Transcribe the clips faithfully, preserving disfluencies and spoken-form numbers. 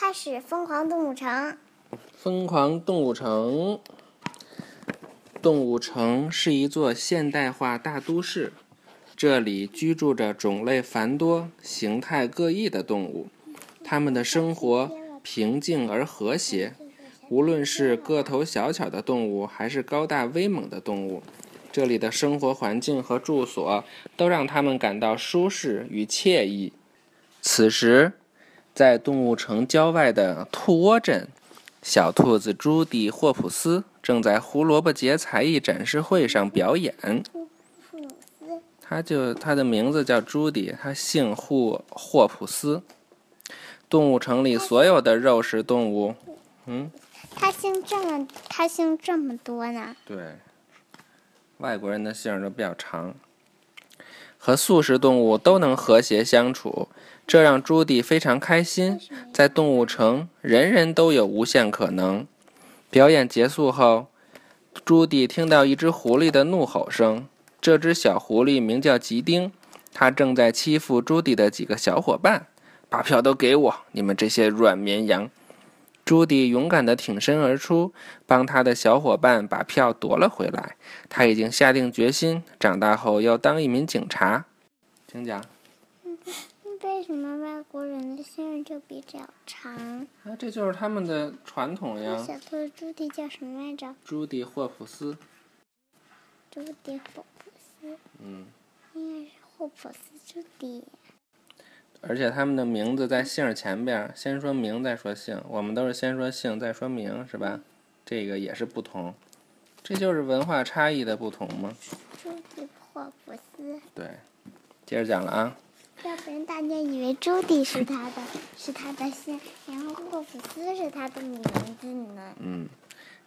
开始疯狂动物城。疯狂动物城，动物城是一座现代化大都市，这里居住着种类繁多、形态各异的动物，它们的生活平静而和谐。无论是个头小巧的动物，还是高大威猛的动物，这里的生活环境和住所都让它们感到舒适与惬意。此时，在动物城郊外的兔窝镇，小兔子朱迪·霍普斯正在胡萝卜节才艺展示会上表演。他就他的名字叫朱迪，他姓霍霍普斯。动物城里所有的肉食动物，嗯。他姓这么，他姓这么多呢？对，外国人的姓都比较长。和素食动物都能和谐相处，这让朱迪非常开心。在动物城，人人都有无限可能。表演结束后，朱迪听到一只狐狸的怒吼声。这只小狐狸名叫吉丁，它正在欺负朱迪的几个小伙伴。把票都给我，你们这些软绵羊！朱迪勇敢地挺身而出，帮他的小伙伴把票夺了回来。他已经下定决心，长大后要当一名警察。请讲。嗯，为什么外国人的姓就比较长？啊，这就是他们的传统呀。小兔朱迪叫什么来着？朱迪·霍普斯。朱迪·霍普斯。嗯。应该是霍普斯朱迪。而且他们的名字在姓前边，先说名再说姓，我们都是先说姓再说名，是吧？这个也是不同，这就是文化差异的不同吗？朱迪·霍普斯。对，接着讲了啊。要不然大家以为朱迪是他的，是他的姓，然后霍普斯是他的名字呢。嗯，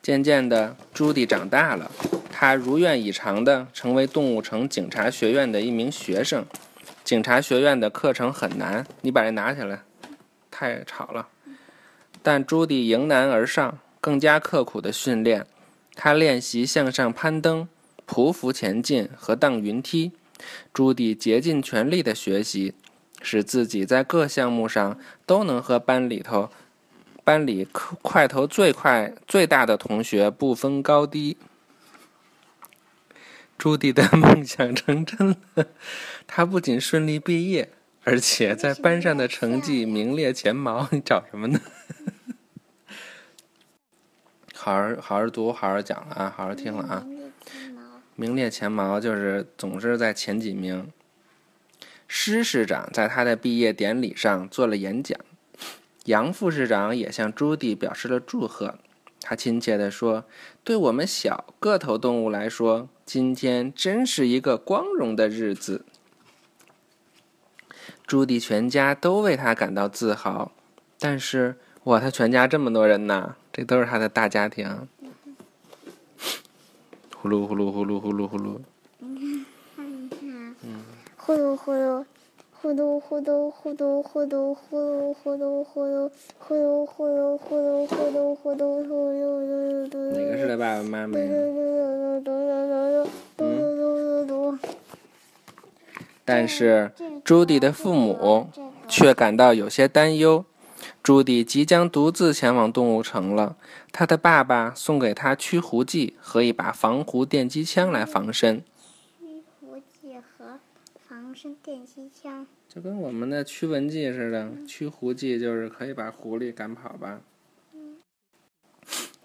渐渐的，朱迪长大了，他如愿以偿的成为动物城警察学院的一名学生。警察学院的课程很难，你把这拿起来，太吵了。但朱迪迎难而上，更加刻苦的训练。他练习向上攀登、匍匐前进和荡云梯。朱迪竭尽全力的学习，使自己在各项目上都能和班里头、班里块头最快、最大的同学不分高低。朱迪的梦想成真了，他不仅顺利毕业，而且在班上的成绩名列前茅。你找什么呢？好好好好读，好好讲了啊，好好听了啊。名列前茅就是总是在前几名。施市长在他的毕业典礼上做了演讲，杨副市长也向朱迪表示了祝贺。他亲切地说：“对我们小个头动物来说，今天真是一个光荣的日子。”朱迪全家都为他感到自豪。但是，哇，他全家这么多人呐，这都是他的大家庭。呼噜呼噜呼噜呼噜呼噜。嗯，呼噜呼噜，呼噜呼噜呼噜呼噜呼噜呼噜呼噜呼噜呼噜呼噜呼噜呼噜呼噜呼噜。哪个是他爸爸妈妈？但是朱迪的父母却感到有些担忧。朱迪即将独自前往动物城了，他的爸爸送给他驱狐剂和一把防狐电击枪来防身。驱狐剂和防身电击枪就跟我们的驱蚊剂似的，驱狐剂就是可以把狐狸赶跑吧。嗯、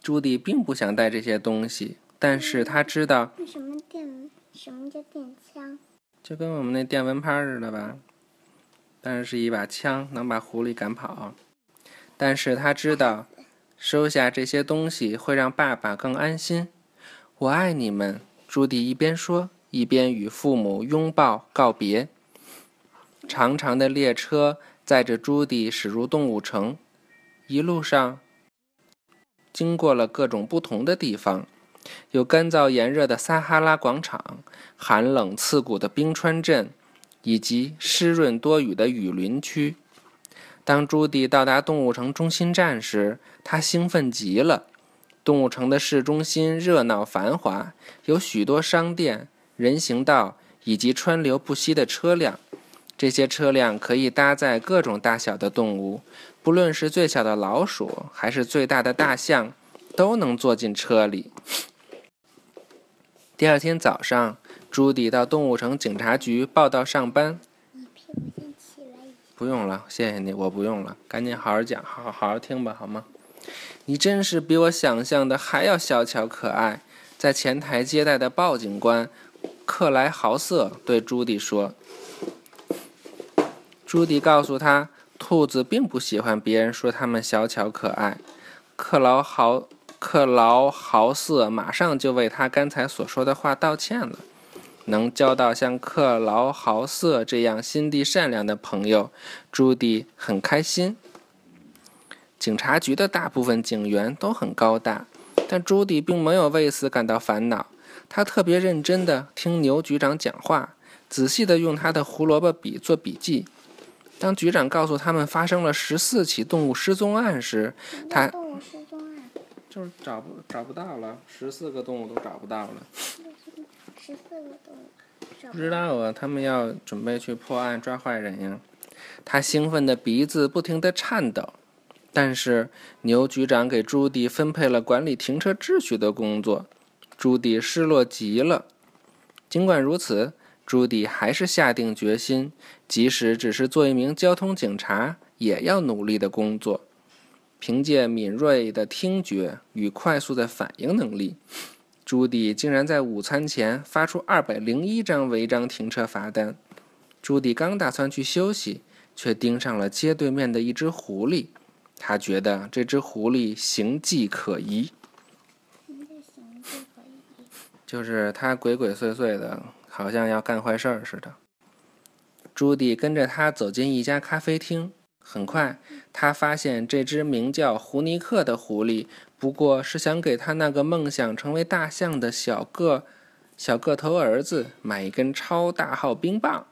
朱迪并不想带这些东西，但是他知道什么电，什么叫电枪？就跟我们那电蚊拍似的吧，但是是一把枪，能把狐狸赶跑。但是他知道，收下这些东西会让爸爸更安心。我爱你们，朱迪一边说，一边与父母拥抱告别。长长的列车载着朱迪驶入动物城，一路上经过了各种不同的地方。有干燥炎热的撒哈拉广场，寒冷刺骨的冰川镇，以及湿润多雨的雨林区。当朱迪到达动物城中心站时，他兴奋极了。动物城的市中心热闹繁华，有许多商店、人行道以及川流不息的车辆。这些车辆可以搭载各种大小的动物，不论是最小的老鼠还是最大的大象，都能坐进车里。第二天早上，朱迪到动物城警察局报到上班。不用了，谢谢你，我不用了，赶紧好好讲，好好好好听吧，好吗？你真是比我想象的还要小巧可爱。在前台接待的报警官克莱豪瑟对朱迪说。朱迪告诉他，兔子并不喜欢别人说他们小巧可爱。克劳豪克劳豪瑟马上就为他刚才所说的话道歉了。能交到像克劳豪瑟这样心地善良的朋友，朱迪很开心。警察局的大部分警员都很高大，但朱迪并没有为此感到烦恼。他特别认真地听牛局长讲话，仔细地用他的胡萝卜笔做笔记。当局长告诉他们发生了十四起动物失踪案时，他动物失踪案就是找不找不到了，十四个动物都找不到了。十四个动物，不知道啊，他们要准备去破案抓坏人呀。他兴奋的鼻子不停地颤抖。但是牛局长给朱迪分配了管理停车秩序的工作，朱迪失落极了。尽管如此，朱迪还是下定决心，即使只是做一名交通警察，也要努力的工作。凭借敏锐的听觉与快速的反应能力，朱迪竟然在午餐前发出二百零一张违章停车罚单。朱迪刚打算去休息，却盯上了街对面的一只狐狸。他觉得这只狐狸形迹可疑。就是他鬼鬼祟祟的，好像要干坏事似的。朱迪跟着他走进一家咖啡厅，很快他发现这只名叫胡尼克的狐狸不过是想给他那个梦想成为大象的小个小个头儿子买一根超大号冰棒。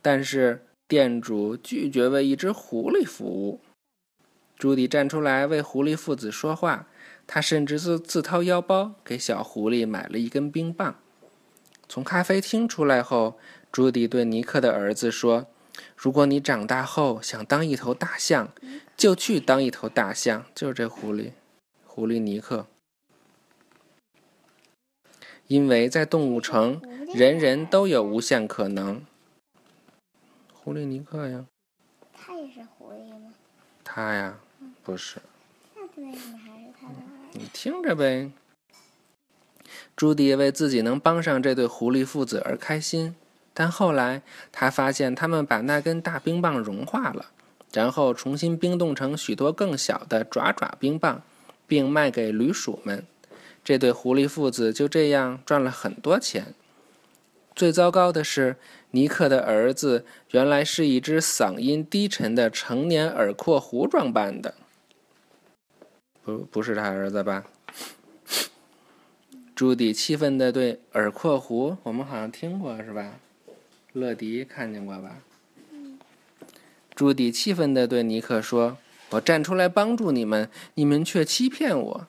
但是店主拒绝为一只狐狸服务。朱迪站出来为狐狸父子说话，他甚至自自掏腰包给小狐狸买了一根冰棒。从咖啡厅出来后，朱迪对尼克的儿子说，如果你长大后想当一头大象，就去当一头大象。就是这狐狸狐狸尼克。因为在动物城，人人都有无限可能。狐狸尼克呀，他也是狐狸吗？他呀不是。那为什么还是他的？你听着呗。朱迪为自己能帮上这对狐狸父子而开心，但后来他发现他们把那根大冰棒融化了，然后重新冰冻成许多更小的爪爪冰棒，并卖给旅鼠们。这对狐狸父子就这样赚了很多钱。最糟糕的是，尼克的儿子原来是一只嗓音低沉的成年耳廓狐装扮的。不，不是他儿子吧？朱迪气愤地对耳廓狐，我们好像听过是吧？乐迪看见过吧？嗯、朱迪气愤地对尼克说，我站出来帮助你们，你们却欺骗我。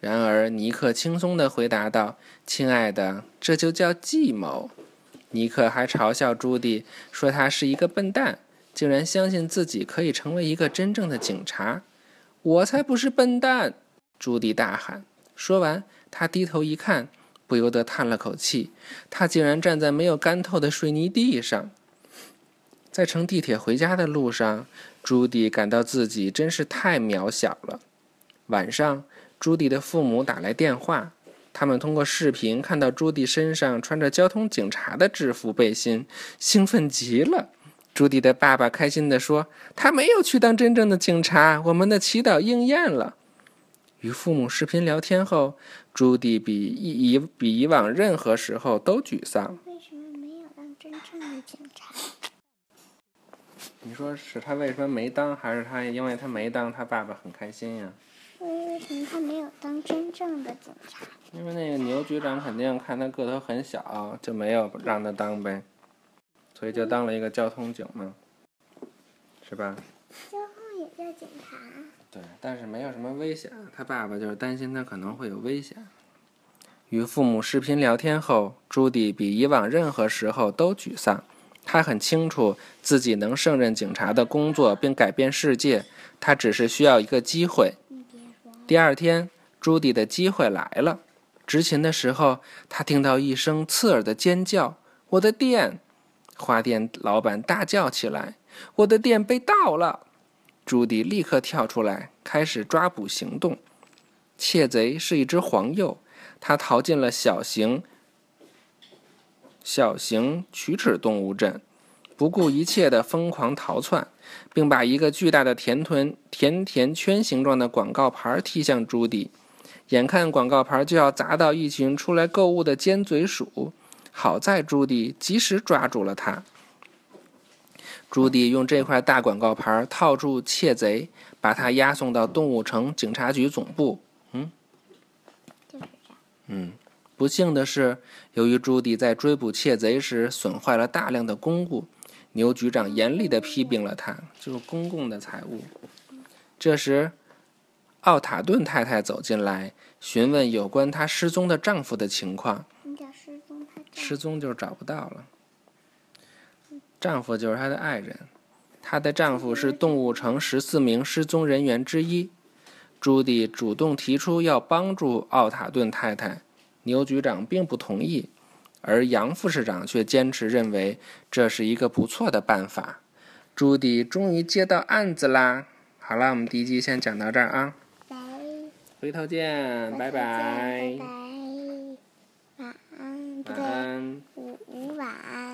然而尼克轻松地回答道，亲爱的，这就叫计谋。尼克还嘲笑朱迪，说他是一个笨蛋，竟然相信自己可以成为一个真正的警察。我才不是笨蛋，朱迪大喊。说完他低头一看，不由得叹了口气，他竟然站在没有干透的水泥地上。在乘地铁回家的路上，朱迪感到自己真是太渺小了。晚上朱迪的父母打来电话，他们通过视频看到朱迪身上穿着交通警察的制服背心，兴奋极了。朱迪的爸爸开心地说，他没有去当真正的警察，我们的祈祷应验了。与父母视频聊天后，朱迪比以比以往任何时候都沮丧。为什么没有当真正的警察？你说是他为什么没当，还是他因为他没当他爸爸很开心呀？为什么他没有当真正的警察？因为那个牛局长肯定看他个头很小，就没有让他当呗，所以就当了一个交通警嘛，是吧？交通也叫警察。对，但是没有什么危险，他爸爸就是担心他可能会有危险。与父母视频聊天后，朱迪比以往任何时候都沮丧。他很清楚自己能胜任警察的工作并改变世界，他只是需要一个机会。第二天，朱迪的机会来了。执勤的时候，他听到一声刺耳的尖叫，我的店！花店老板大叫起来，我的店被盗了！朱迪立刻跳出来，开始抓捕行动。窃贼是一只黄鼬，他逃进了小型小型啮齿动物镇，不顾一切的疯狂逃窜，并把一个巨大的甜豚甜甜圈形状的广告牌踢向朱迪。眼看广告牌就要砸到一群出来购物的尖嘴鼠，好在朱迪及时抓住了它。朱迪用这块大广告牌套住窃贼，把他押送到动物城警察局总部。嗯，嗯。不幸的是，由于朱迪在追捕窃贼时损坏了大量的公物，牛局长严厉地批评了他，就是公共的财物。这时，奥塔顿太太走进来，询问有关她失踪的丈夫的情况。失踪，失踪就是找不到了。丈夫就是她的爱人，她的丈夫是动物城十四名失踪人员之一。朱迪主动提出要帮助奥塔顿太太。牛局长并不同意，而杨副市长却坚持认为这是一个不错的办法。朱迪终于接到案子啦！好了，我们第一集先讲到这儿啊，拜，回头见，拜拜，拜拜，晚安，晚安，午晚安。